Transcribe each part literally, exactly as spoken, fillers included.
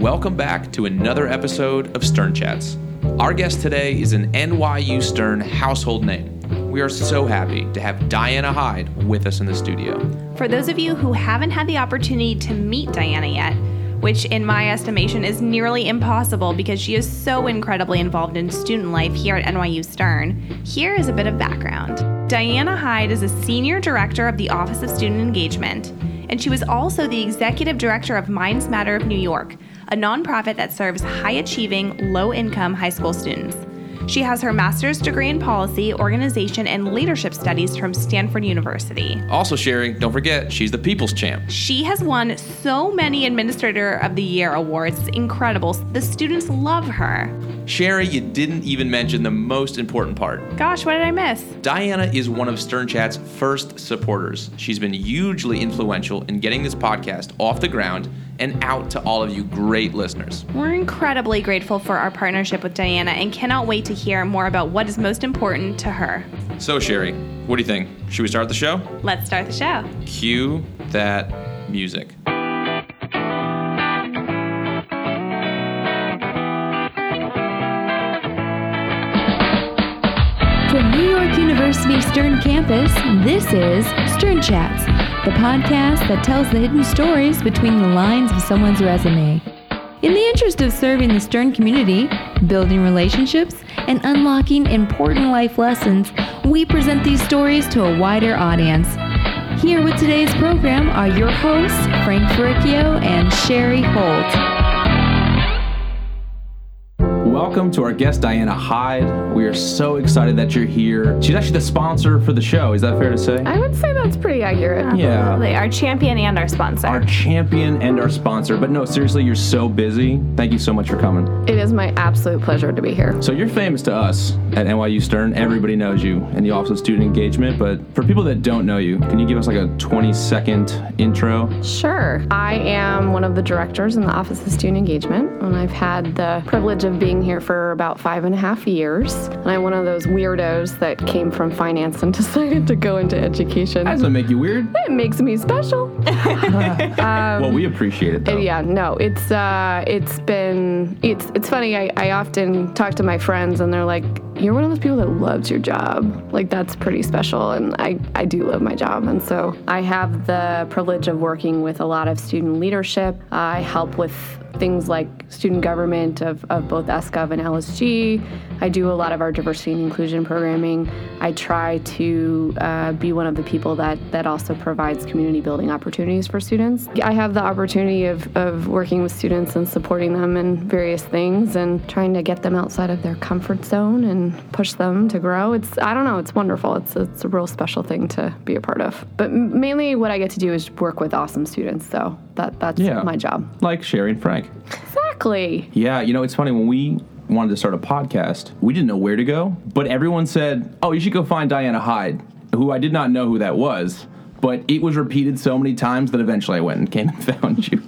welcome back to another episode of Stern Chats. Our guest today is an N Y U Stern household name. We are so happy to have Diana Hyde with us in the studio. For those of you who haven't had the opportunity to meet Diana yet, which in my estimation is nearly impossible because she is so incredibly involved in student life here at N Y U Stern, here is a bit of background. Diana Hyde is a senior director of the Office of Student Engagement, and she was also the executive director of Minds Matter of New York, a nonprofit that serves high-achieving, low-income high school students. She has her master's degree in policy, organization, and leadership studies from Stanford University. Also, Sherry, don't forget, she's the people's champ. She has won so many Administrator of the Year awards. It's incredible. The students love her. Sherry, you didn't even mention the most important part. Gosh, what did I miss? Diana is one of Stern Chat's first supporters. She's been hugely influential in getting this podcast off the ground and out to all of you great listeners. We're incredibly grateful for our partnership with Diana and cannot wait to hear more about what is most important to her. So, Sherry, what do you think? Should we start the show? Let's start the show. Cue that music. University Stern Campus, this is Stern Chats, the podcast that tells the hidden stories between the lines of someone's resume. In the interest of serving the Stern community, building relationships, and unlocking important life lessons, we present these stories to a wider audience. Here with today's program are your hosts, Frank Ferricchio and Sherry Holt. Welcome to our guest, Diana Hyde. We are so excited that you're here. She's actually the sponsor for the show. Is that fair to say? I would say that's pretty accurate. Absolutely. Yeah. Our champion and our sponsor. Our champion and our sponsor. But no, seriously, you're so busy. Thank you so much for coming. It is my absolute pleasure to be here. So you're famous to us at N Y U Stern. Everybody knows you in the Office of Student Engagement. But for people that don't know you, can you give us like a twenty-second intro? Sure. I am one of the directors in the Office of Student Engagement, and I've had the privilege of being here for about five and a half years, and I'm one of those weirdos that came from finance and decided to go into education. That doesn't make you weird. It makes me special. um, well, we appreciate it, though. Yeah, no, it's uh, it's been it's it's funny. I, I often talk to my friends, and they're like, "You're one of those people that loves your job. Like, that's pretty special." And I, I do love my job. And so I have the privilege of working with a lot of student leadership. I help with things like student government of, of both S G O V and L S G. I do a lot of our diversity and inclusion programming. I try to uh, be one of the people that, that also provides community building opportunities for students. I have the opportunity of, of working with students and supporting them in various things and trying to get them outside of their comfort zone and push them to grow. It's, I don't know, it's wonderful. It's, it's a real special thing to be a part of. But mainly what I get to do is work with awesome students, so that, that's yeah, my job. Like Sherry and Frank. Exactly. Yeah, you know, it's funny, when we wanted to start a podcast, we didn't know where to go, but everyone said, "Oh, you should go find Diana Hyde," who I did not know who that was. But it was repeated so many times that eventually I went and came and found you.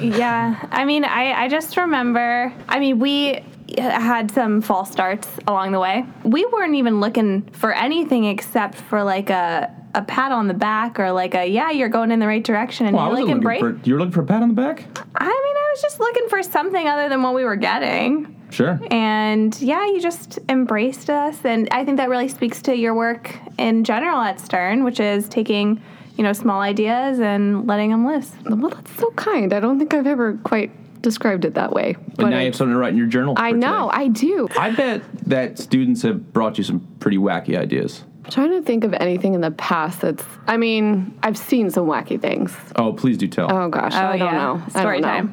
Yeah. I mean, I, I just remember, I mean, we had some false starts along the way. We weren't even looking for anything except for like a a pat on the back or like a, yeah, you're going in the right direction. And well, you're looking great. You were looking for a pat on the back? I mean, I was just looking for something other than what we were getting. Sure. And yeah, you just embraced us. And I think that really speaks to your work in general at Stern, which is taking, you know, small ideas and letting them loose. Well, that's so kind. I don't think I've ever quite described it that way. But, but now you have something to write in your journal. I know, today. I do. I bet that students have brought you some pretty wacky ideas. I'm trying to think of anything in the past that's, I mean, I've seen some wacky things. Oh, please do tell. Oh, gosh. Oh, I don't yeah. know. Story I don't time.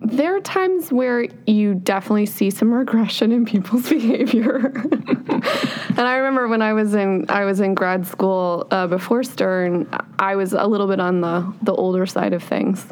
Know. There are times where you definitely see some regression in people's behavior. And I remember when I was in I was in grad school uh, before Stern, I was a little bit on the, the older side of things.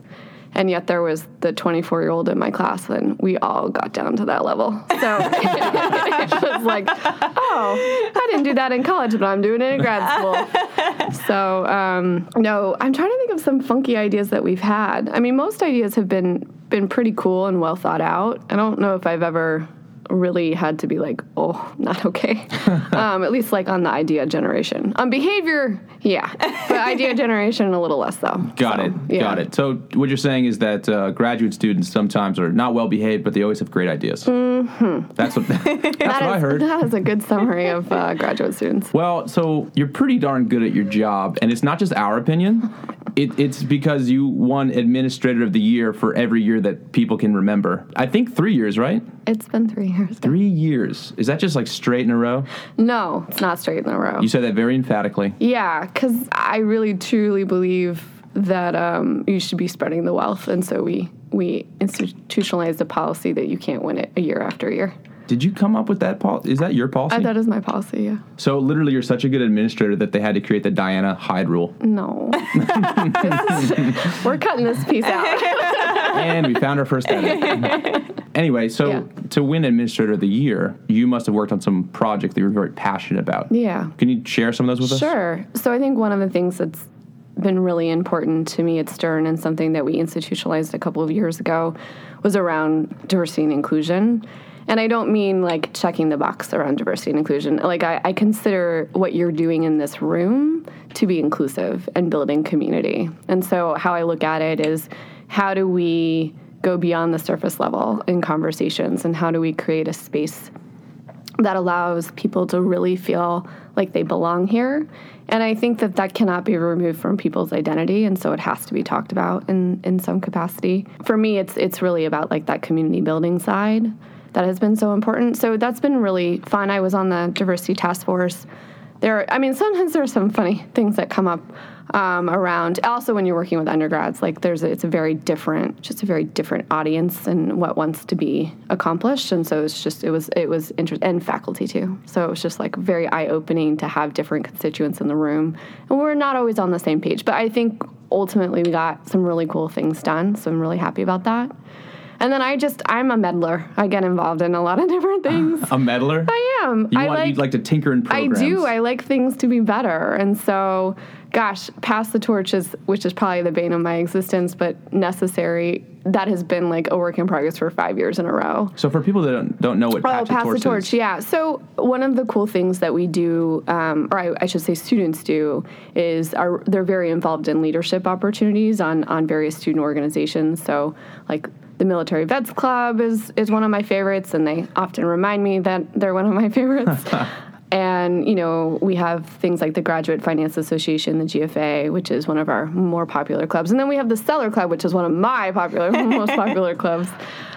And yet there was the twenty-four-year-old in my class, and we all got down to that level. So it was like, oh, I didn't do that in college, but I'm doing it in grad school. So, um, no, I'm trying to think of some funky ideas that we've had. I mean, most ideas have been, been pretty cool and well thought out. I don't know if I've ever really had to be like, oh, not okay. um, at least like on the idea generation. On behavior, yeah. But idea generation, a little less though. Got so, it. Yeah. Got it. So what you're saying is that uh, graduate students sometimes are not well behaved, but they always have great ideas. Mm-hmm. That's what, that's that what is, I heard. That is a good summary of uh, graduate students. Well, so you're pretty darn good at your job, and it's not just our opinion. It, it's because you won Administrator of the Year for every year that people can remember. I think three years, right? It's been three years. Three years. Is that just like straight in a row? No, it's not straight in a row. You said that very emphatically. Yeah, because I really truly believe that um, you should be spreading the wealth, and so we, we institutionalized a policy that you can't win it a year after year. Did you come up with that policy? Is that your policy? Uh, that is my policy, yeah. So literally you're such a good administrator that they had to create the Diana Hyde rule. No. We're cutting this piece out. And we found our first edit. Anyway, so yeah. to win Administrator of the Year, you must have worked on some project that you were very passionate about. Yeah. Can you share some of those with sure. us? Sure. So I think one of the things that's been really important to me at Stern and something that we institutionalized a couple of years ago was around diversity and inclusion. And I don't mean, like, checking the box around diversity and inclusion. Like, I, I consider what you're doing in this room to be inclusive and building community. And so how I look at it is, how do we go beyond the surface level in conversations, and how do we create a space that allows people to really feel like they belong here? And I think that that cannot be removed from people's identity, and so it has to be talked about in, in some capacity. For me, it's it's really about, like, that community building side. That has been so important. So that's been really fun. I was on the diversity task force. There, are, I mean, sometimes there are some funny things that come up um, around. Also, when you're working with undergrads, like there's, a, it's a very different, just a very different audience and what wants to be accomplished. And so it's just, it was, it was interesting, and faculty too. So it was just like very eye-opening to have different constituents in the room, and we're not always on the same page. But I think ultimately we got some really cool things done. So I'm really happy about that. And then I just, I'm a meddler. I get involved in a lot of different things. A meddler? I am. You I want, like, you'd like to tinker in programs. I do. I like things to be better. And so, gosh, Pass the Torch, is, which is probably the bane of my existence, but necessary. That has been like a work in progress for five years in a row. So for people that don't, don't know what oh, Pass the Torch is. Pass the Torch, yeah. So one of the cool things that we do, um, or I, I should say students do, is are they're very involved in leadership opportunities on, on various student organizations. So like the Military Vets Club is, is one of my favorites, and they often remind me that they're one of my favorites. And, you know, we have things like the Graduate Finance Association, the G F A, which is one of our more popular clubs. And then we have the Cellar Club, which is one of my popular, most popular clubs.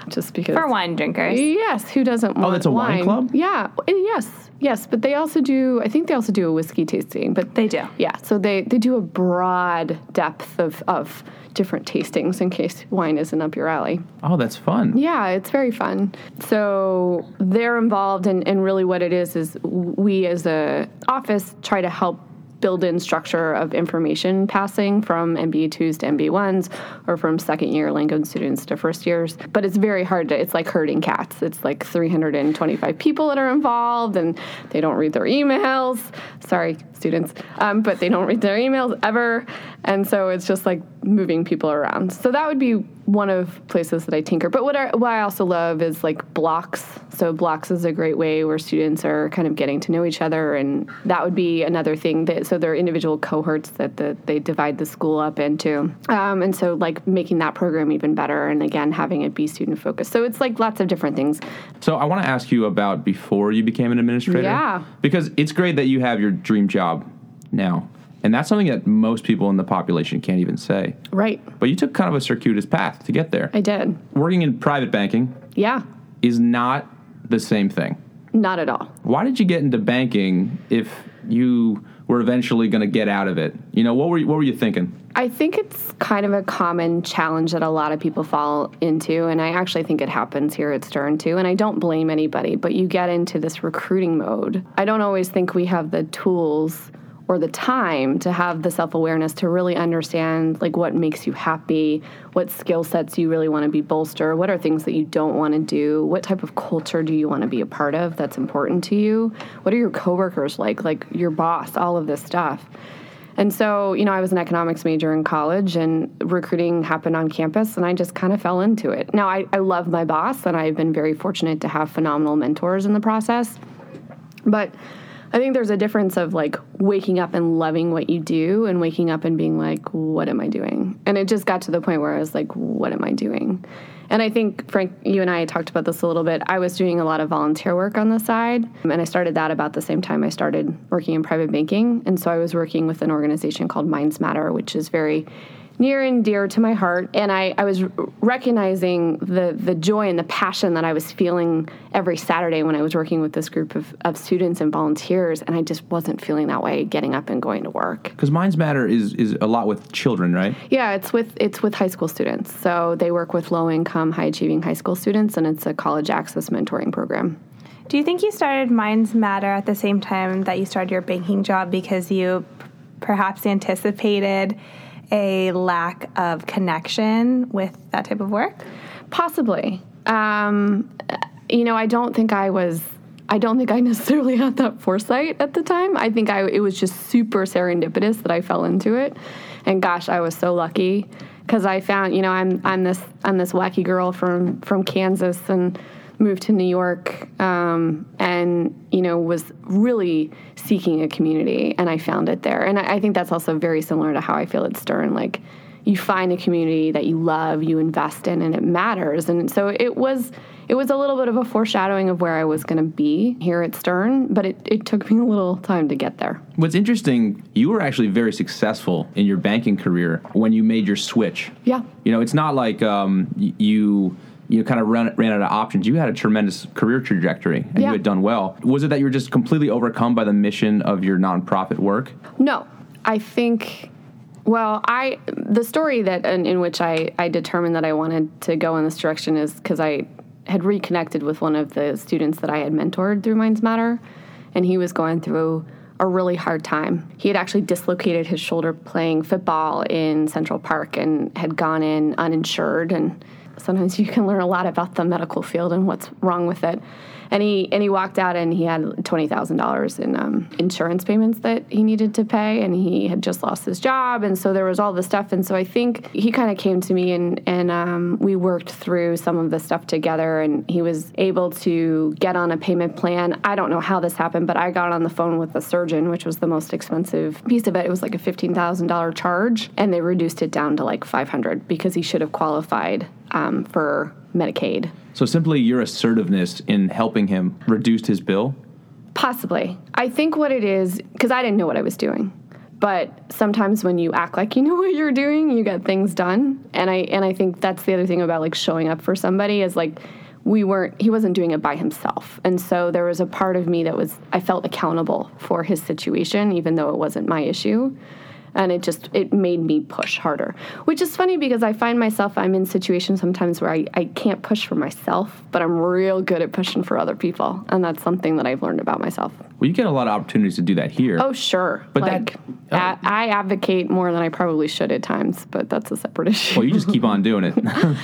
Just because. For wine drinkers. Yes, who doesn't want wine? Oh, that's a wine, wine club? Yeah, yes, yes. But they also do, I think they also do a whiskey tasting. But they do. Yeah, so they, they do a broad depth of, of different tastings in case wine isn't up your alley. Oh, that's fun. Yeah, it's very fun. So they're involved, and, and really what it is is we as a office try to help build in structure of information passing from M B twos to M B ones, or from second year Lincoln students to first years. But it's very hard to, it's like herding cats. It's like three hundred twenty-five people that are involved, and they don't read their emails. Sorry, students. Um, but they don't read their emails ever. And so it's just like moving people around. So that would be one of places that I tinker. But what I, what I also love is like blocks. So blocks is a great way where students are kind of getting to know each other. And that would be another thing. That, so there are individual cohorts that the, they divide the school up into. Um, and so like making that program even better. And again, having it be student focused. So it's like lots of different things. So I want to ask you about before you became an administrator. Yeah. Because it's great that you have your dream job now. And that's something that most people in the population can't even say. Right. But you took kind of a circuitous path to get there. I did. Working in private banking. Yeah. Is not the same thing. Not at all. Why did you get into banking if you were eventually going to get out of it? You know, what were you, what were you thinking? I think it's kind of a common challenge that a lot of people fall into, and I actually think it happens here at Stern too, and I don't blame anybody, but you get into this recruiting mode. I don't always think we have the tools or the time to have the self-awareness to really understand like what makes you happy, what skill sets you really want to be bolster, what are things that you don't want to do, what type of culture do you want to be a part of that's important to you, what are your coworkers like, like your boss, all of this stuff. And so, you know, I was an economics major in college, and recruiting happened on campus, and I just kind of fell into it. Now, I, I love my boss, and I've been very fortunate to have phenomenal mentors in the process. But I think there's a difference of, like, waking up and loving what you do and waking up and being like, what am I doing? And it just got to the point where I was like, what am I doing? And I think, Frank, you and I talked about this a little bit. I was doing a lot of volunteer work on the side, and I started that about the same time I started working in private banking. And so I was working with an organization called Minds Matter, which is very near and dear to my heart. And I, I was recognizing the, the joy and the passion that I was feeling every Saturday when I was working with this group of, of students and volunteers, and I just wasn't feeling that way getting up and going to work. Because Minds Matter is, is a lot with children, right? Yeah, it's with it's with high school students. So they work with low-income, high-achieving high school students, and it's a college access mentoring program. Do you think you started Minds Matter at the same time that you started your banking job because you p- perhaps anticipated a lack of connection with that type of work? Possibly. Um, you know, I don't think I was, I don't think I necessarily had that foresight at the time. I think I it was just super serendipitous that I fell into it. And gosh, I was so lucky because I found, you know, I'm I'm this I'm this wacky girl from from Kansas and moved to New York, um, and, you know, was really seeking a community, and I found it there. And I, I think that's also very similar to how I feel at Stern. Like, you find a community that you love, you invest in, and it matters. And so it was it was a little bit of a foreshadowing of where I was going to be here at Stern, but it, it took me a little time to get there. What's interesting, you were actually very successful in your banking career when you made your switch. Yeah. You know, it's not like um, you... you kind of ran, ran out of options. You had a tremendous career trajectory, and yeah. you had done well. Was it that you were just completely overcome by the mission of your nonprofit work? No. I think, well, I the story that in, in which I, I determined that I wanted to go in this direction is because I had reconnected with one of the students that I had mentored through Minds Matter, and he was going through a really hard time. He had actually dislocated his shoulder playing football in Central Park and had gone in uninsured, and sometimes you can learn a lot about the medical field and what's wrong with it. And he and he walked out, and he had twenty thousand dollars in um, insurance payments that he needed to pay, and he had just lost his job, and so there was all this stuff. And so I think he kind of came to me, and, and um, we worked through some of the stuff together, and he was able to get on a payment plan. I don't know how this happened, but I got on the phone with the surgeon, which was the most expensive piece of it. It was like a fifteen thousand dollars charge, and they reduced it down to like five hundred dollars because he should have qualified um, for Medicaid. So simply your assertiveness in helping him reduced his bill? Possibly. I think what it is, because I didn't know what I was doing, but sometimes when you act like you know what you're doing, you get things done. And I and I think that's the other thing about like showing up for somebody is like we weren't, he wasn't doing it by himself. And so there was a part of me that was, I felt accountable for his situation, even though it wasn't my issue. And it just, it made me push harder, which is funny because I find myself, I'm in situations sometimes where I, I can't push for myself, but I'm real good at pushing for other people. And that's something that I've learned about myself. Well, you get a lot of opportunities to do that here. Oh, sure. But like, that, oh. I, I advocate more than I probably should at times, but that's a separate issue. Well, you just keep on doing it.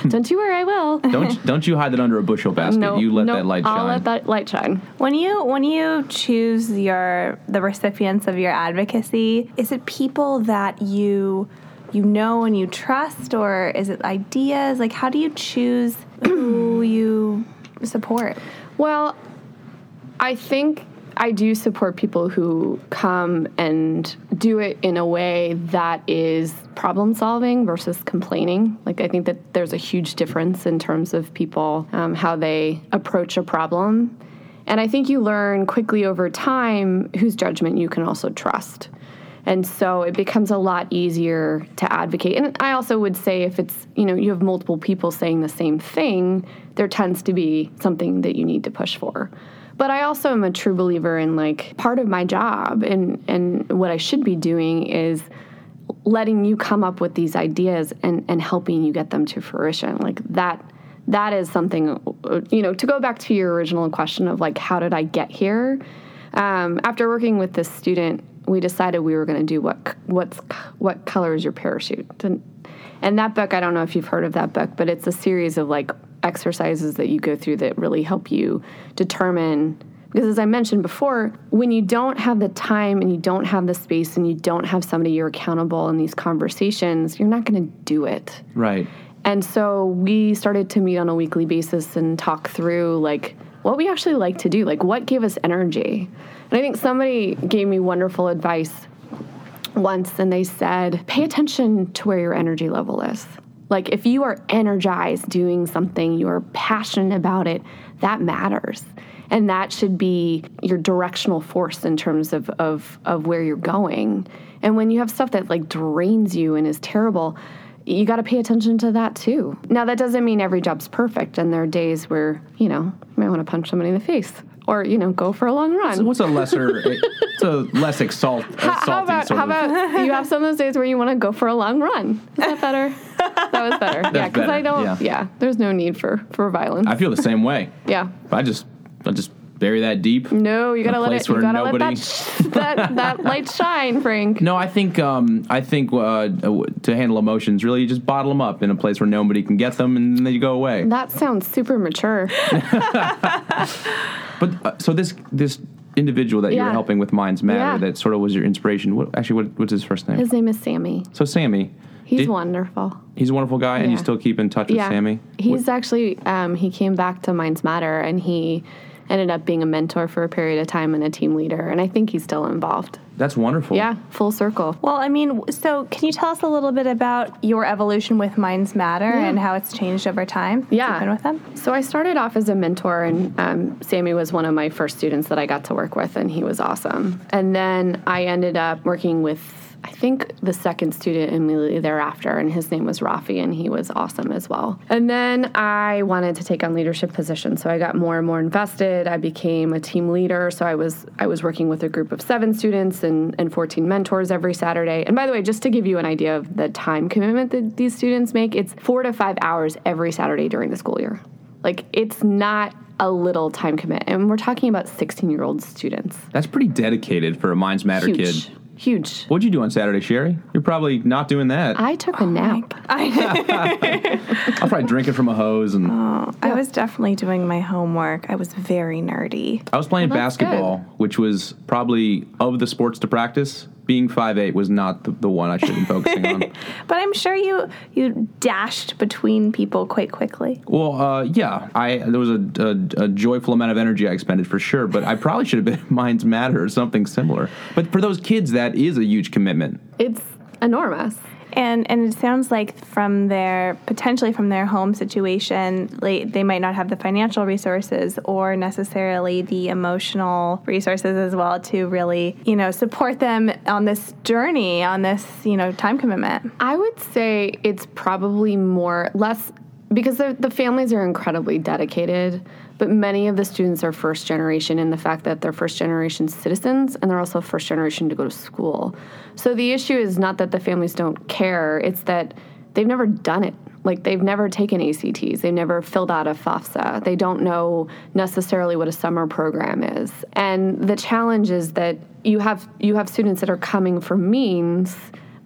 Don't you worry, I will. Don't don't you hide that under a bushel basket. No, you let no, that light shine. I'll let that light shine. When you when you choose your the recipients of your advocacy, is it people that you you know and you trust, or is it ideas? Like, how do you choose who you support? Well, I think I do support people who come and do it in a way that is problem solving versus complaining. Like, I think that there's a huge difference in terms of people, um, how they approach a problem. And I think you learn quickly over time whose judgment you can also trust. And so it becomes a lot easier to advocate. And I also would say if it's, you know, you have multiple people saying the same thing, there tends to be something that you need to push for. But I also am a true believer in, like, part of my job and, and what I should be doing is letting you come up with these ideas and, and helping you get them to fruition. Like, that that is something, you know, to go back to your original question of, like, how did I get here? Um, after working with this student, we decided we were going to do what what's what color is your parachute? And, and that book, I don't know if you've heard of that book, but it's a series of, like, exercises that you go through that really help you determine Because as I mentioned before, when you don't have the time and you don't have the space and you don't have somebody you're accountable in these conversations, you're not going to do it. Right. And so we started to meet on a weekly basis and talk through, like, what we actually like to do, like what gave us energy. And I think somebody gave me wonderful advice once, and they said, pay attention to where your energy level is. Like, if you are energized doing something, you are passionate about it, that matters. And that should be your directional force in terms of, of, of where you're going. And when you have stuff that, like, drains you and is terrible, you got to pay attention to that, too. Now, that doesn't mean every job's perfect, and there are days where, you know, you might want to punch somebody in the face or, you know, go for a long run. So what's a lesser, it's a less exalt, how, exalting how about, sort how of... How about you have some of those days where you want to go for a long run? Is that better? That was better. That's yeah, because I don't, yeah. yeah, there's no need for, for violence. I feel the same way. Yeah. I just, I just... bury that deep. No, you gotta let it. You gotta nobody... let that, sh- that that light shine, Frank. No, I think um, I think uh, to handle emotions, really, you just bottle them up in a place where nobody can get them, and then you go away. That sounds super mature. But uh, so this this individual that yeah. you were helping with Minds Matter, yeah. that sort of was your inspiration. What, actually, what, what's his first name? His name is Sammy. So Sammy. He's Did, wonderful. He's a wonderful guy, yeah. and you still keep in touch yeah. with Sammy. He's what? actually um, he came back to Minds Matter, and he. ended up being a mentor for a period of time and a team leader, and I think he's still involved. That's wonderful. Yeah, full circle. Well, I mean, so can you tell us a little bit about your evolution with Minds Matter yeah. and how it's changed over time? Yeah. Been with them? So I started off as a mentor, and um, Sammy was one of my first students that I got to work with, and he was awesome. And then I ended up working with, I think, the second student immediately thereafter, and his name was Rafi, and he was awesome as well. And then I wanted to take on leadership positions, so I got more and more invested. I became a team leader, so I was I was working with a group of seven students and, and fourteen mentors every Saturday. And by the way, just to give you an idea of the time commitment that these students make, it's four to five hours every Saturday during the school year. Like, it's not a little time commitment, and we're talking about sixteen-year-old students. That's pretty dedicated for a Minds Matter Huge. kid. Huge. What'd you do on Saturday, Sherry? You're probably not doing that. I took a oh nap. I I'll probably drink it from a hose. And oh, I yeah. was definitely doing my homework. I was very nerdy. I was playing well, basketball, good. which was probably of the sports to practice. Being five eight was not the, the one I should be focusing on. But I'm sure you you dashed between people quite quickly. Well, uh, yeah. I There was a, a, a joyful amount of energy I expended for sure, but I probably should have been at Minds Matter or something similar. But for those kids, that is a huge commitment. It's enormous. And and it sounds like from their, potentially from their home situation, like they might not have the financial resources or necessarily the emotional resources as well to really, you know, support them on this journey, on this, you know, time commitment. I would say it's probably more, less, because the, the families are incredibly dedicated, but many of the students are first generation, and the fact that they're first generation citizens, and they're also first generation to go to school. So the issue is not that the families don't care, it's that they've never done it. Like, they've never taken A C Ts. They've never filled out a FAFSA. They don't know necessarily what a summer program is. And the challenge is that you have you have students that are coming from means,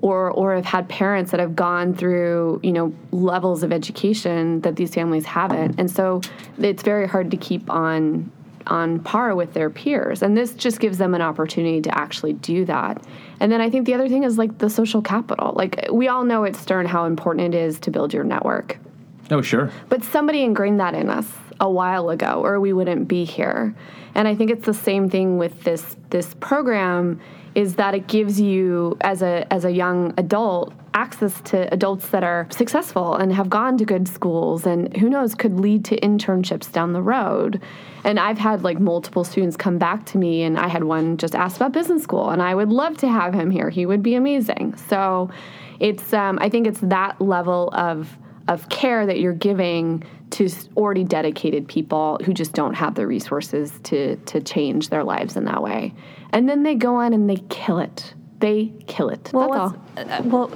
or or have had parents that have gone through, you know, levels of education that these families haven't. And so it's very hard to keep on on par with their peers. And this just gives them an opportunity to actually do that. And then I think the other thing is, like, the social capital. Like, we all know at Stern how important it is to build your network. Oh, sure. But somebody ingrained that in us a while ago, or we wouldn't be here. And I think it's the same thing with this this program, is that it gives you, as a as a young adult, access to adults that are successful and have gone to good schools and, who knows, could lead to internships down the road. And I've had, like, multiple students come back to me, and I had one just ask about business school, and I would love to have him here. He would be amazing. So it's um, I think it's that level of of care that you're giving to already dedicated people who just don't have the resources to to change their lives in that way. And then they go on and they kill it. They kill it. Well, That's all. Uh, well,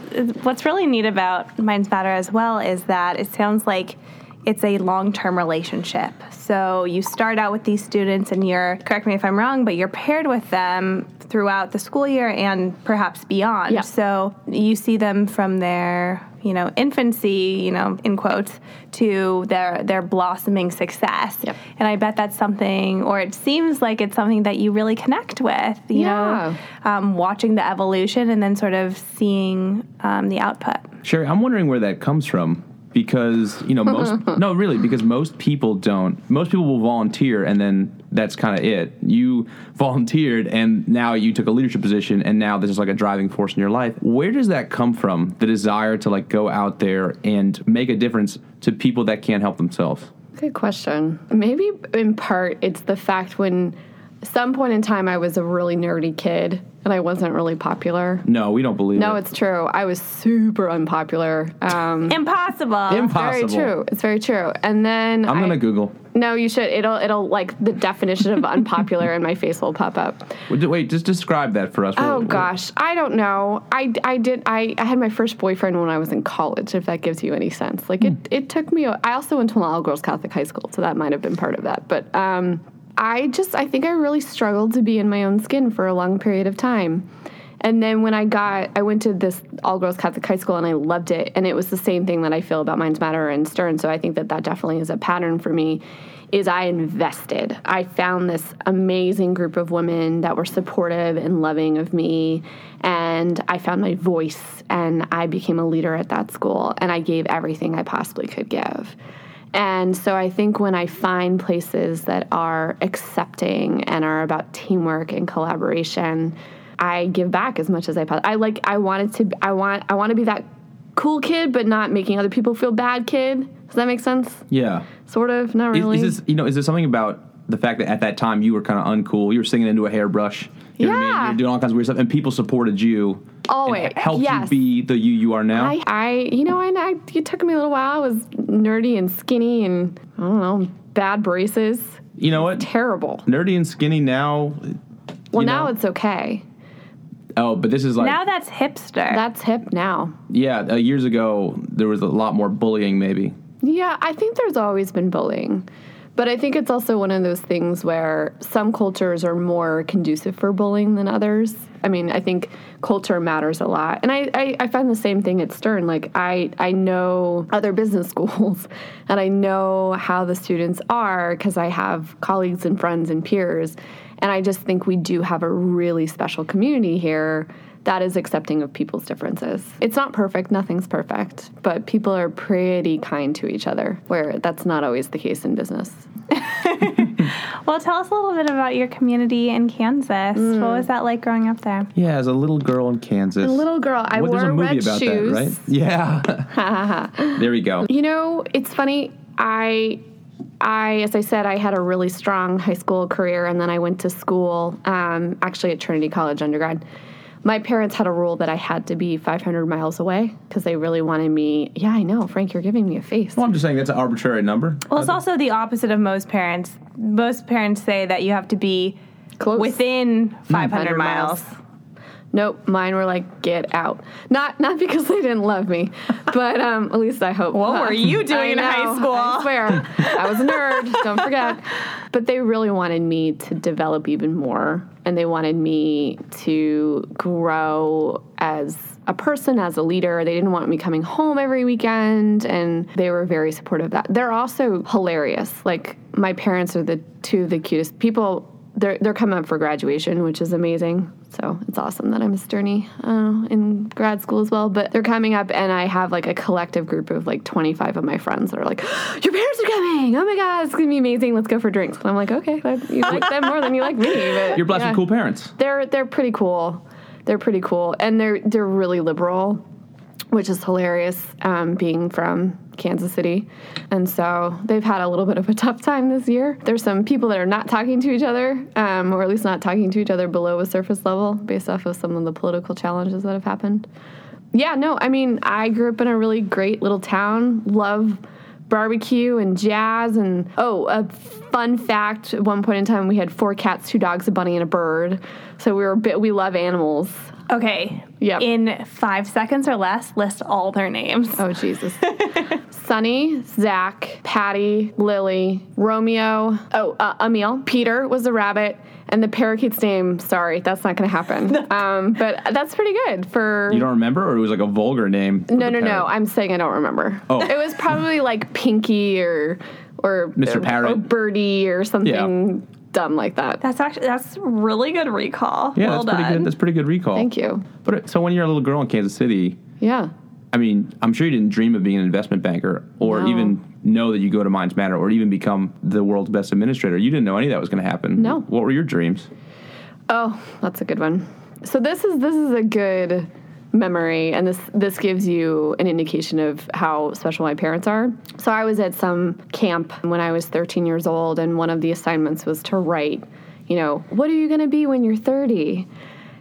what's really neat about Minds Matter as well is that it sounds like it's a long-term relationship. So you start out with these students and you're, correct me if I'm wrong, but you're paired with them throughout the school year and perhaps beyond. Yeah. So you see them from their, you know, infancy, you know, in quotes, to their their blossoming success. Yep. And I bet that's something, or it seems like it's something that you really connect with, you yeah. know, um, watching the evolution and then sort of seeing um, the output. Sherry, I'm wondering where that comes from. Because, you know, most, no, really, because most people don't, most people will volunteer and then that's kind of it. You volunteered and now you took a leadership position and now this is like a driving force in your life. Where does that come from, the desire to like go out there and make a difference to people that can't help themselves? Good question. Maybe in part it's the fact when some point in time I was a really nerdy kid and I wasn't really popular. No, we don't believe no, it. No, it's true. I was super unpopular. Um, Impossible. Impossible. It's very true. It's very true. And then I'm gonna I, Google. No, you should. It'll it'll like the definition of unpopular in my face will pop up. Wait, just describe that for us. Oh we're, gosh, we're, I don't know. I, I did. I, I had my first boyfriend when I was in college. If that gives you any sense, like hmm. it it took me. I also went to an all girls Catholic high school, so that might have been part of that. But. Um, I just, I think I really struggled to be in my own skin for a long period of time. And then when I got, I went to this all-girls Catholic high school and I loved it. And it was the same thing that I feel about Minds Matter and Stern. So I think that that definitely is a pattern for me, is I invested. I found this amazing group of women that were supportive and loving of me. And I found my voice and I became a leader at that school. And I gave everything I possibly could give. And so I think when I find places that are accepting and are about teamwork and collaboration, I give back as much as I possibly. I like. I wanted to. I want. I want to be that cool kid, but not making other people feel bad kid. Does that make sense? Yeah. Sort of. Not really. Is, is this, you know, is there something about the fact that at that time you were kind of uncool? You were singing into a hairbrush. You know yeah. what I mean? You were doing all kinds of weird stuff, and people supported you. Always. And helped yes. you be the you you are now. I, I you know, I, I, it took me a little while. I was nerdy and skinny and, I don't know, bad braces. You know what? Terrible. Nerdy and skinny now. Well, now know. It's okay. Oh, but this is like. Now that's hipster. That's hip now. Yeah. Uh, years ago, there was a lot more bullying, maybe. Yeah, I think there's always been bullying. But I think it's also one of those things where some cultures are more conducive for bullying than others. I mean, I think culture matters a lot. And I, I, I find the same thing at Stern. Like, I, I know other business schools, and I know how the students are because I have colleagues and friends and peers. And I just think we do have a really special community here that is accepting of people's differences. It's not perfect. Nothing's perfect. But people are pretty kind to each other, where that's not always the case in business. Well, tell us a little bit about your community in Kansas. Mm. What was that like growing up there? Yeah, as a little girl in Kansas. A little girl. I well, wore a red shoes. There's a movie about that, right? Yeah. There we go. You know, it's funny. I... I, as I said, I had a really strong high school career, and then I went to school, um, actually at Trinity College undergrad. My parents had a rule that I had to be five hundred miles away because they really wanted me. Yeah, I know, Frank, you're giving me a face. Well, I'm just saying that's an arbitrary number. Well, it's also the opposite of most parents. Most parents say that you have to be close, within five hundred miles. Nope, mine were like, get out. Not not because they didn't love me, but um, at least I hope. What were you doing in high school? I swear, I was a nerd, don't forget. But they really wanted me to develop even more, and they wanted me to grow as a person, as a leader. They didn't want me coming home every weekend, and they were very supportive of that. They're also hilarious. Like, my parents are the two of the cutest people. They're, they're coming up for graduation, which is amazing. So it's awesome that I'm a Sternie uh, in grad school as well. But they're coming up, and I have, like, a collective group of, like, twenty-five of my friends that are like, your parents are coming. Oh, my God. It's going to be amazing. Let's go for drinks. And I'm like, okay. That, you like them more than you like me. But, you're blessed yeah. with cool parents. They're they're pretty cool. They're pretty cool. And they're, they're really liberal, which is hilarious, um, being from Kansas City. And so they've had a little bit of a tough time this year. There's some people that are not talking to each other, um, or at least not talking to each other below a surface level based off of some of the political challenges that have happened. Yeah, no, I mean, I grew up in a really great little town. Love barbecue and jazz. And, oh, a fun fact, at one point in time, we had four cats, two dogs, a bunny, and a bird. So we were a bit, we love animals. Okay. Yeah. In five seconds or less, list all their names. Oh, Jesus. Sunny, Zach, Patty, Lily, Romeo, oh, uh, Emil, Peter was the rabbit, and the parakeet's name, sorry, that's not going to happen. um, but that's pretty good for... You don't remember, or it was like a vulgar name? No, no, parrot? no, I'm saying I don't remember. Oh. It was probably like Pinky or... or Mister Parrot. Or Birdie or something... Yeah. Dumb like that. That's actually, that's really good recall. Yeah, well that's done. Pretty good, that's pretty good recall. Thank you. But so when you're a little girl in Kansas City, yeah, I mean, I'm sure you didn't dream of being an investment banker or no. even know that you go to Minds Matter or even become the world's best administrator. You didn't know any of that was going to happen. No. What were your dreams? Oh, that's a good one. So this is this is a good memory, and this this gives you an indication of how special my parents are. So I was at some camp when I was thirteen years old, and one of the assignments was to write, you know, what are you going to be when you're thirty?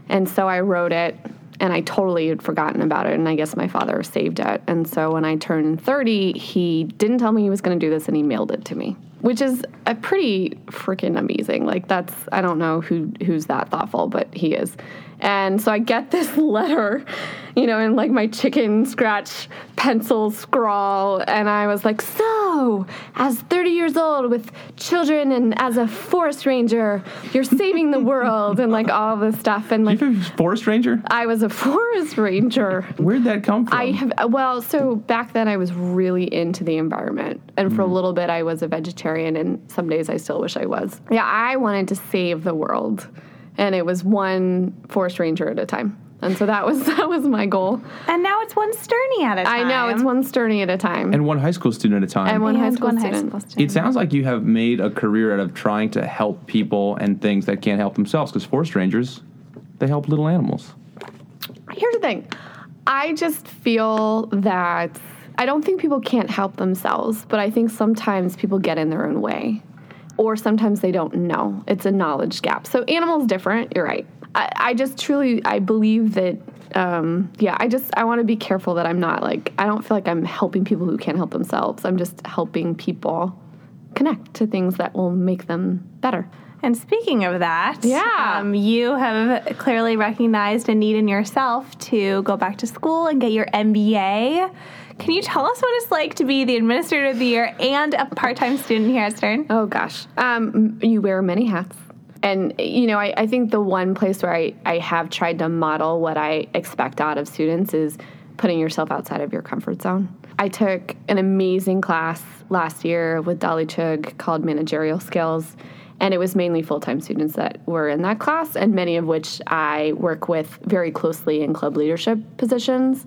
And so I wrote it, and I totally had forgotten about it, and I guess my father saved it. And so when I turned thirty, he didn't tell me he was going to do this, and he mailed it to me, which is a pretty freaking amazing. Like, that's, I don't know who who's that thoughtful, but he is. And so I get this letter, you know, in like my chicken scratch pencil scrawl. And I was like, so as thirty years old with children and as a forest ranger, you're saving the world and like all this stuff. And like, you were a forest ranger? I was a forest ranger. Where'd that come from? I have, well, so back then I was really into the environment. And for mm. a little bit I was a vegetarian, and some days I still wish I was. Yeah, I wanted to save the world. And it was one forest ranger at a time. And so that was that was my goal. And now it's one Sterney at a time. I know, it's one Sterney at a time. And one high school student at a time. And one, and high, school one high school student. It sounds like you have made a career out of trying to help people and things that can't help themselves. Because forest rangers, they help little animals. Here's the thing. I just feel that I don't think people can't help themselves. But I think sometimes people get in their own way. Or sometimes they don't know. It's a knowledge gap. So animals different. You're right. I, I just truly, I believe that, um, yeah, I just, I want to be careful that I'm not like, I don't feel like I'm helping people who can't help themselves. I'm just helping people connect to things that will make them better. And speaking of that, yeah. um, you have clearly recognized a need in yourself to go back to school and get your M B A. Can you tell us what it's like to be the Administrator of the Year and a part-time student here at Stern? Oh, gosh. Um, you wear many hats. And, you know, I, I think the one place where I, I have tried to model what I expect out of students is putting yourself outside of your comfort zone. I took an amazing class last year with Dolly Chug called Managerial Skills, and it was mainly full-time students that were in that class, and many of which I work with very closely in club leadership positions.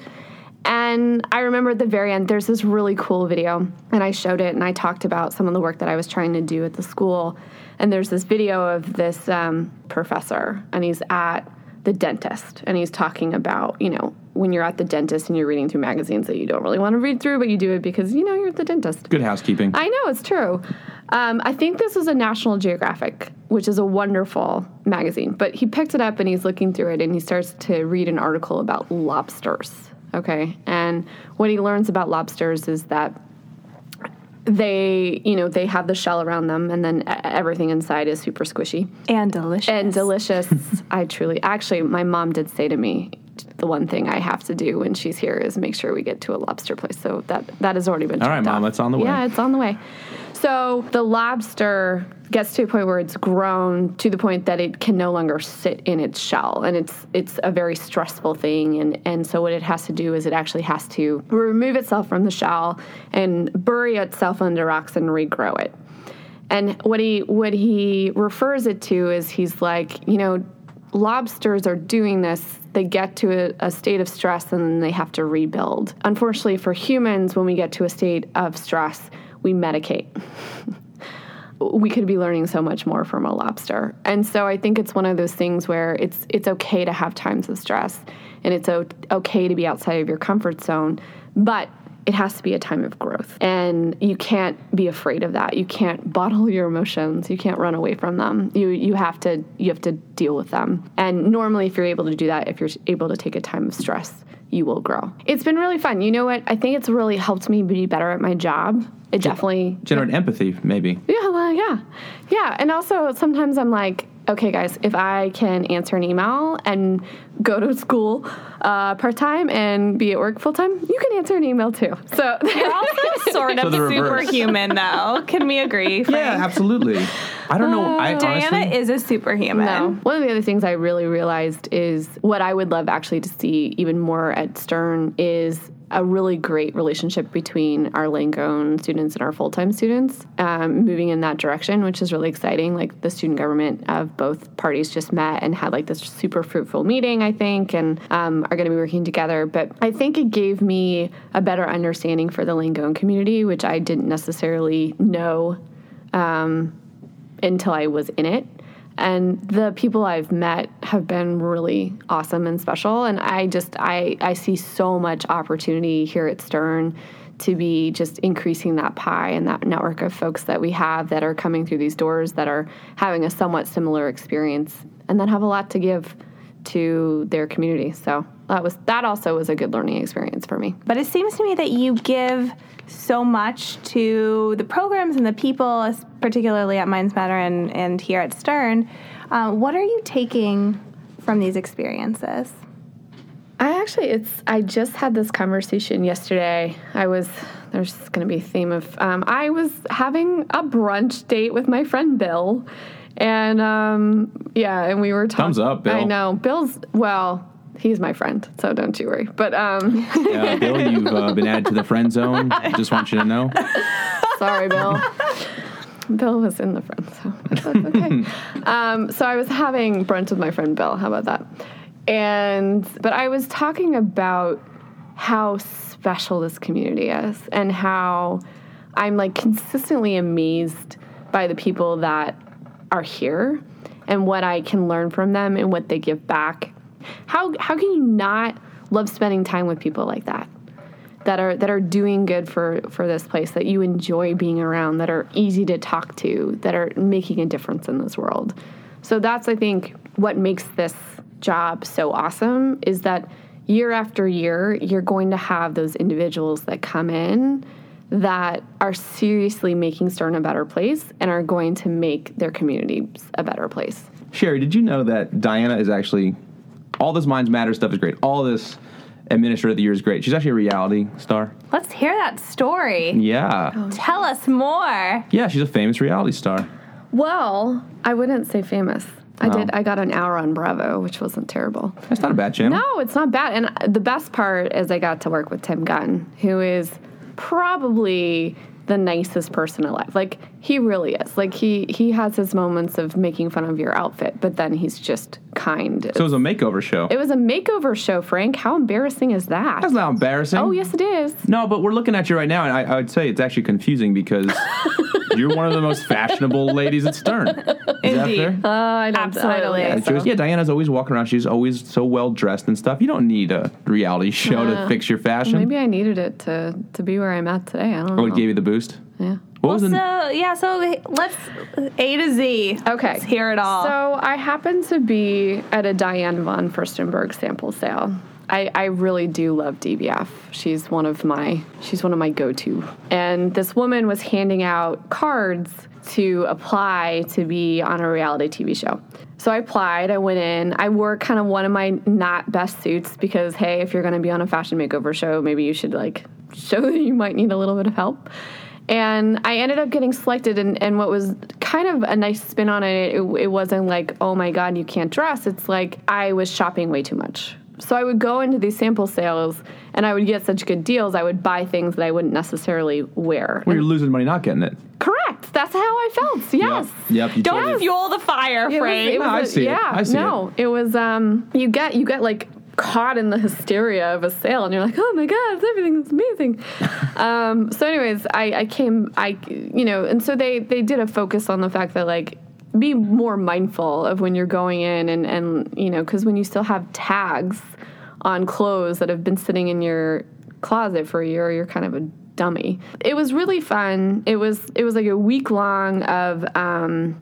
And I remember at the very end, there's this really cool video, and I showed it, and I talked about some of the work that I was trying to do at the school. And there's this video of this um, professor, and he's at the dentist, and he's talking about, you know, when you're at the dentist and you're reading through magazines that you don't really want to read through, but you do it because, you know, you're at the dentist. Good housekeeping. I know, it's true. Um, I think this was a National Geographic, which is a wonderful magazine. But he picked it up, and he's looking through it, and he starts to read an article about lobsters, okay? And what he learns about lobsters is that they, you know, they have the shell around them, and then everything inside is super squishy. And delicious. And delicious. I truly, actually, my mom did say to me, the one thing I have to do when she's here is make sure we get to a lobster place. So that, that has already been checked out. All right, Mom, it's on the way. Yeah, it's on the way. So the lobster gets to a point where it's grown to the point that it can no longer sit in its shell. And it's it's a very stressful thing. And, and so what it has to do is it actually has to remove itself from the shell and bury itself under rocks and regrow it. And what he what he refers it to is he's like, you know, lobsters are doing this. They get to a, a state of stress, and then they have to rebuild. Unfortunately for humans, when we get to a state of stress, we medicate. We could be learning so much more from a lobster. And so I think it's one of those things where it's it's okay to have times of stress, and it's o- okay to be outside of your comfort zone, but it has to be a time of growth. And you can't be afraid of that. You can't bottle your emotions. You can't run away from them. You you have to you have to deal with them. And normally if you're able to do that, if you're able to take a time of stress, you will grow. It's been really fun. You know what? I think it's really helped me be better at my job. It definitely... Generate empathy, maybe. Yeah, well, yeah. Yeah, and also sometimes I'm like, okay, guys, if I can answer an email and go to school uh, part-time and be at work full-time, you can answer an email too. So you're also sort of so superhuman, though. Can we agree, Frank? Yeah, absolutely. I don't know. Uh, I, Diana honestly, is a superhuman. No. One of the other things I really realized is what I would love actually to see even more at Stern is a really great relationship between our Langone students and our full-time students, um, moving in that direction, which is really exciting. Like, the student government of both parties just met and had, like, this super fruitful meeting, I think, and um, are going to be working together. But I think it gave me a better understanding for the Langone community, which I didn't necessarily know um, until I was in it. And the people I've met have been really awesome and special. And I just, I, I see so much opportunity here at Stern to be just increasing that pie and that network of folks that we have that are coming through these doors that are having a somewhat similar experience and that have a lot to give to their community. So that was, that also was a good learning experience for me. But it seems to me that you give so much to the programs and the people, particularly at Minds Matter and, and here at Stern. Uh, what are you taking from these experiences? I actually, it's, I just had this conversation yesterday. I was, there's going to be a theme of, um, I was having a brunch date with my friend Bill. And, um, yeah, and we were talking. Thumbs up, Bill. I know. Bill's, well, he's my friend, so don't you worry. But um, yeah, Bill, you've uh, been added to the friend zone. I just want you to know. Sorry, Bill. Bill was in the friend zone. That's okay. um, so I was having brunch with my friend Bill. How about that? And but I was talking about how special this community is and how I'm, like, consistently amazed by the people that are here and what I can learn from them and what they give back. How how can you not love spending time with people like that, that are that are doing good for, for this place, that you enjoy being around, that are easy to talk to, that are making a difference in this world? So that's, I think, what makes this job so awesome is that year after year, you're going to have those individuals that come in that are seriously making Stern a better place and are going to make their communities a better place. Sherry, did you know that Diana is actually... all this Minds Matter stuff is great. All this Administrator of the Year is great. She's actually a reality star. Let's hear that story. Yeah. Oh, tell us more. Yeah, she's a famous reality star. Well, I wouldn't say famous. I oh. did. I got an hour on Bravo, which wasn't terrible. That's not a bad channel. No, it's not bad. And the best part is I got to work with Tim Gunn, who is probably the nicest person alive. Like, he really is. Like, he, he has his moments of making fun of your outfit, but then he's just kind. So it was a makeover show. It was a makeover show, Frank. How embarrassing is that? That's not embarrassing. Oh, yes, it is. No, but we're looking at you right now, and I, I would say it's actually confusing because you're one of the most fashionable ladies at Stern. Is that fair? Uh, I don't, Absolutely. I don't think so. Yeah, Diana's always walking around. She's always so well-dressed and stuff. You don't need a reality show uh, to fix your fashion. Maybe I needed it to, to be where I'm at today. I don't know. Or it gave you the boost? Yeah. What well, so, yeah, so let's A to Z. Okay. Let's hear it all. So I happened to be at a Diane von Furstenberg sample sale. I, I really do love D B F. She's one of my she's one of my go-to. And this woman was handing out cards to apply to be on a reality T V show. So I applied. I went in. I wore kind of one of my not best suits because, hey, if you're going to be on a fashion makeover show, maybe you should, like, show that you might need a little bit of help. And I ended up getting selected, and, and what was kind of a nice spin on it, it, it wasn't like, oh, my God, you can't dress. It's like I was shopping way too much. So I would go into these sample sales, and I would get such good deals, I would buy things that I wouldn't necessarily wear. Well, and you're losing money not getting it. Correct. That's how I felt. Yes. Yep. yep Don't yes. fuel the fire, Frank. No, I see it. Yeah. I see no, it, it was, um, you get, you get, like, caught in the hysteria of a sale, and you're like, oh my God, everything's amazing. um, so, anyways, I, I came, I, you know, and so they, they did a focus on the fact that, like, be more mindful of when you're going in, and, and you know, because when you still have tags on clothes that have been sitting in your closet for a year, you're kind of a dummy. It was really fun. It was, it was like a week long of, um,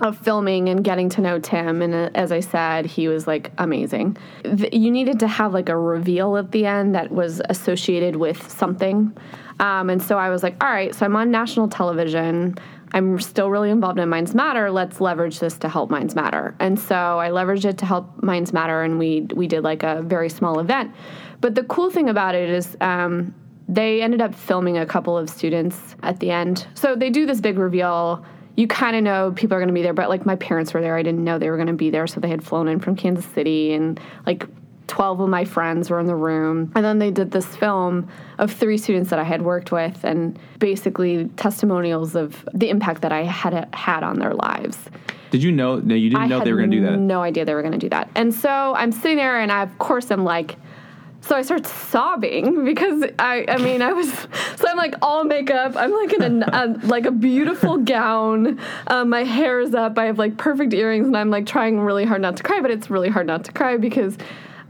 of filming and getting to know Tim. And uh, as I said, he was, like, amazing. Th- you needed to have, like, a reveal at the end that was associated with something. Um, and so I was like, all right, so I'm on national television. I'm still really involved in Minds Matter. Let's leverage this to help Minds Matter. And so I leveraged it to help Minds Matter, and we we did like a very small event. But the cool thing about it is um, they ended up filming a couple of students at the end. So they do this big reveal. You kind of know people are going to be there, but like my parents were there. I didn't know they were going to be there, so they had flown in from Kansas City, and like twelve of my friends were in the room. And then they did this film of three students that I had worked with and basically testimonials of the impact that I had had on their lives. Did you know? No, you didn't I know they were going to do that. No idea they were going to do that. And so I'm sitting there, and I, of course I'm like, so I start sobbing because I, I mean, I was, so I'm like all makeup. I'm like in a, a like a beautiful gown. Um, my hair is up. I have like perfect earrings, and I'm like trying really hard not to cry, but it's really hard not to cry because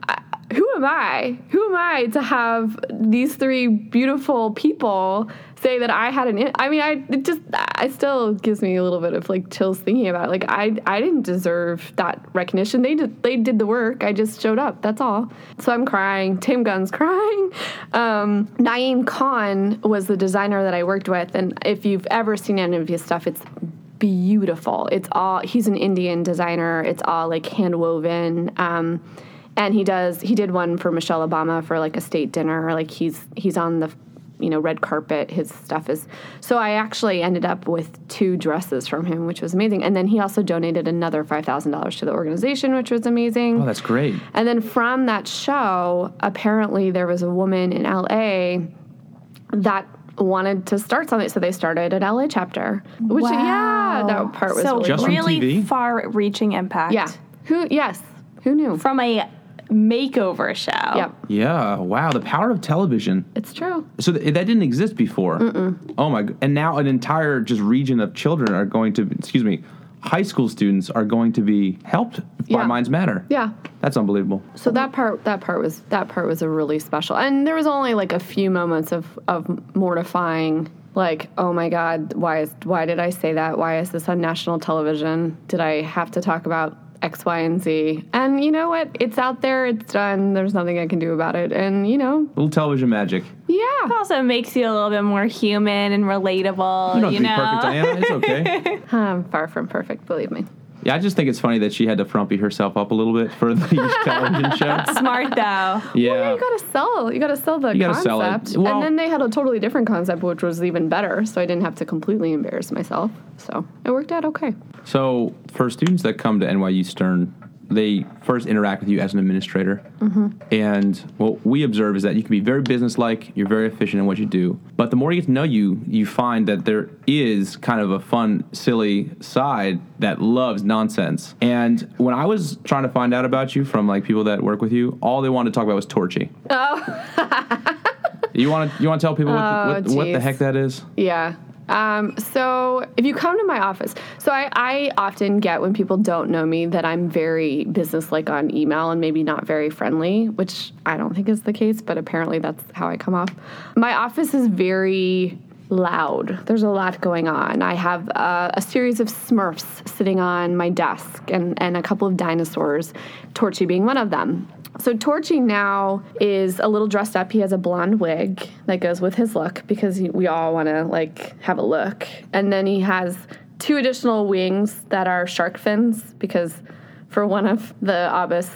I, who am I? Who am I to have these three beautiful people say that I had an, I mean, I, it just, I still gives me a little bit of like chills thinking about it. Like I, I didn't deserve that recognition. They did, they did the work. I just showed up. That's all. So I'm crying. Tim Gunn's crying. Um, Naeem Khan was the designer that I worked with. And if you've ever seen any of his stuff, it's beautiful. It's all, he's an Indian designer. It's all like hand woven. Um, and he does, he did one for Michelle Obama for like a state dinner. Like he's, he's on the, you know, red carpet, his stuff is. So I actually ended up with two dresses from him, which was amazing. And then he also donated another five thousand dollars to the organization, which was amazing. Oh, that's great. And then from that show, apparently there was a woman in L A that wanted to start something. So they started an L A chapter, which, wow. yeah, that part was so really, just really T V? Far-reaching impact. Yeah. Who? Yes. Who knew? From a makeover show. Yep. Yeah. Wow. The power of television. It's true. So th- that didn't exist before. Mm-mm. Oh my God. And now an entire just region of children are going to, excuse me, high school students are going to be helped yeah. by Minds Matter. Yeah. That's unbelievable. So that part, that part was, that part was a really special. And there was only like a few moments of, of mortifying, like, oh my God, why is, why did I say that? Why is this on national television? Did I have to talk about X, Y, and Z? And you know what? It's out there. It's done. There's nothing I can do about it. And, you know. A little television magic. Yeah. It also makes you a little bit more human and relatable. You don't have to be perfect, Diana. It's okay. I'm far from perfect, believe me. Yeah, I just think it's funny that she had to frumpy herself up a little bit for the television show. Smart, though. Yeah. Well, yeah, you got to sell. You got to sell the you gotta concept. Sell it. Well, and then they had a totally different concept, which was even better, so I didn't have to completely embarrass myself. So it worked out okay. So for students that come to N Y U Stern, they first interact with you as an administrator. Mm-hmm. And what we observe is that you can be very businesslike, you're very efficient in what you do. But the more you get to know you, you find that there is kind of a fun, silly side that loves nonsense. And when I was trying to find out about you from like people that work with you, all they wanted to talk about was Torchy. Oh. You want to you want to tell people what, oh, the, what, what the heck that is? Yeah. Um, so if you come to my office, so I, I often get when people don't know me that I'm very businesslike on email and maybe not very friendly, which I don't think is the case, but apparently that's how I come off. My office is very loud. There's a lot going on. I have uh, a series of Smurfs sitting on my desk and, and a couple of dinosaurs, Torchy being one of them. So Torchy now is a little dressed up. He has a blonde wig that goes with his look because we all want to, like, have a look. And then he has two additional wings that are shark fins because for one of the Abbas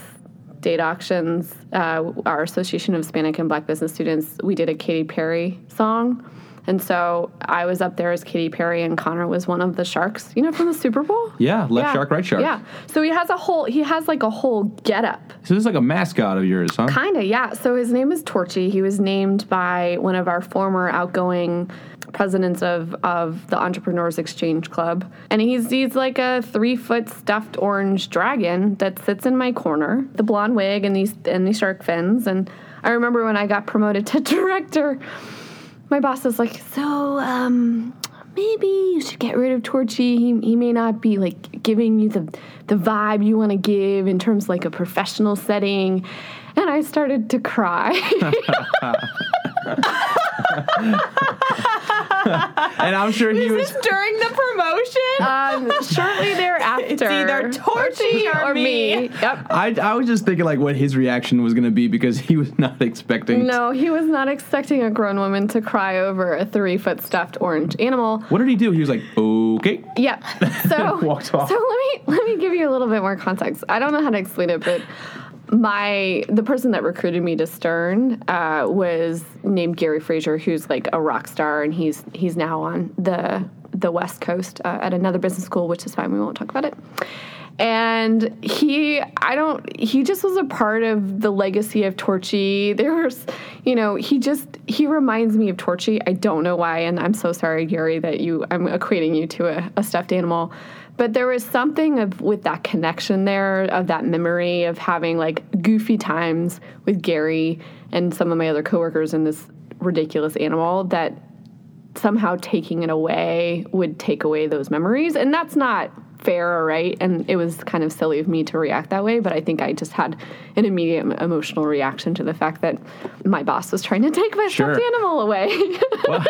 date auctions, uh, our Association of Hispanic and Black Business Students, we did a Katy Perry song. And so I was up there as Katy Perry, and Connor was one of the sharks, you know, from the Super Bowl? Yeah, left yeah. shark, right shark. Yeah. So he has a whole, he has like a whole getup. So this is like a mascot of yours, huh? Kind of, yeah. So his name is Torchy. He was named by one of our former outgoing presidents of, of the Entrepreneurs Exchange Club. And he's he's like a three-foot stuffed orange dragon that sits in my corner, the blonde wig and these, and these shark fins. And I remember when I got promoted to director, my boss was like, so um, maybe you should get rid of Torchy. He, he may not be, like, giving you the, the vibe you want to give in terms of, like, a professional setting. And I started to cry. And I'm sure he was... Is this during the promotion? Um, shortly thereafter. It's either Torchy or, or me. me. Yep. I, I was just thinking, like, what his reaction was going to be because he was not expecting... No, he was not expecting a grown woman to cry over a three-foot stuffed orange animal. What did he do? He was like, oh. Okay. Yeah. So, Walked off. so let me let me give you a little bit more context. I don't know how to explain it, but my the person that recruited me to Stern uh, was named Gary Frazier, who's like a rock star, and he's he's now on the the West Coast uh, at another business school, which is fine. We won't talk about it. And he, I don't, he just was a part of the legacy of Torchy. There's, you know, he just, he reminds me of Torchy. I don't know why, and I'm so sorry, Gary, that you, I'm equating you to a, a stuffed animal. But there was something of with that connection there, of that memory of having, like, goofy times with Gary and some of my other coworkers in this ridiculous animal that somehow taking it away would take away those memories. And that's not fair or right, and it was kind of silly of me to react that way, but I think I just had an immediate emotional reaction to the fact that my boss was trying to take my sure. stuffed animal away. Well,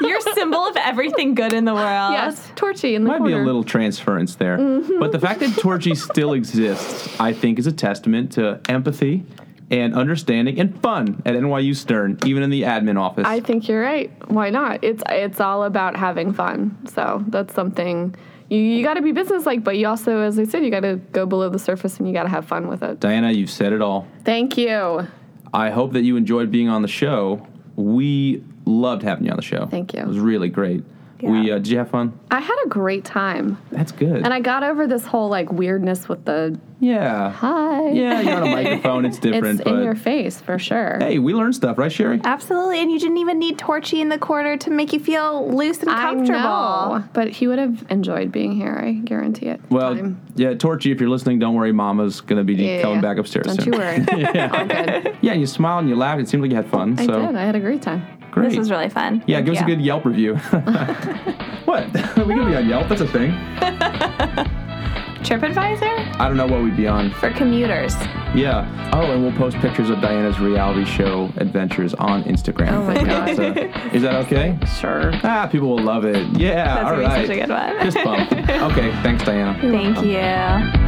your symbol of everything good in the world. Yes, Torchy in the might corner. Might be a little transference there. Mm-hmm. But the fact that Torchy still exists, I think, is a testament to empathy and understanding and fun at N Y U Stern, even in the admin office. I think you're right. Why not? It's it's all about having fun. So that's something... You, you got to be business-like, but you also, as I said, you got to go below the surface and you got to have fun with it. Diana, you've said it all. Thank you. I hope that you enjoyed being on the show. We loved having you on the show. Thank you. It was really great. Yeah. We uh, did you have fun? I had a great time. That's good. And I got over this whole like weirdness with the yeah hi yeah you're on a microphone. It's different. It's but in your face for sure. Hey, we learned stuff, right, Sherry? Absolutely. And you didn't even need Torchy in the corner to make you feel loose and comfortable. I know, but he would have enjoyed being here. I guarantee it. Well, time. yeah, Torchy, if you're listening, don't worry. Mama's gonna be yeah, coming yeah. back upstairs. Don't soon. you worry. yeah. All good. Yeah, and you smiled and you laughed. It seemed like you had fun. I so. did. I had a great time. Great. This was really fun. Yeah, Thank give you. us a good Yelp review. What? We could be on Yelp. That's a thing. TripAdvisor? I don't know what we'd be on. For commuters. Yeah. Oh, and we'll post pictures of Diana's reality show adventures on Instagram. Oh, my God. So, is that okay? Sure. Ah, people will love it. Yeah, That's all right. That's such a good one. Just bump. Okay, thanks, Diana. Thank you.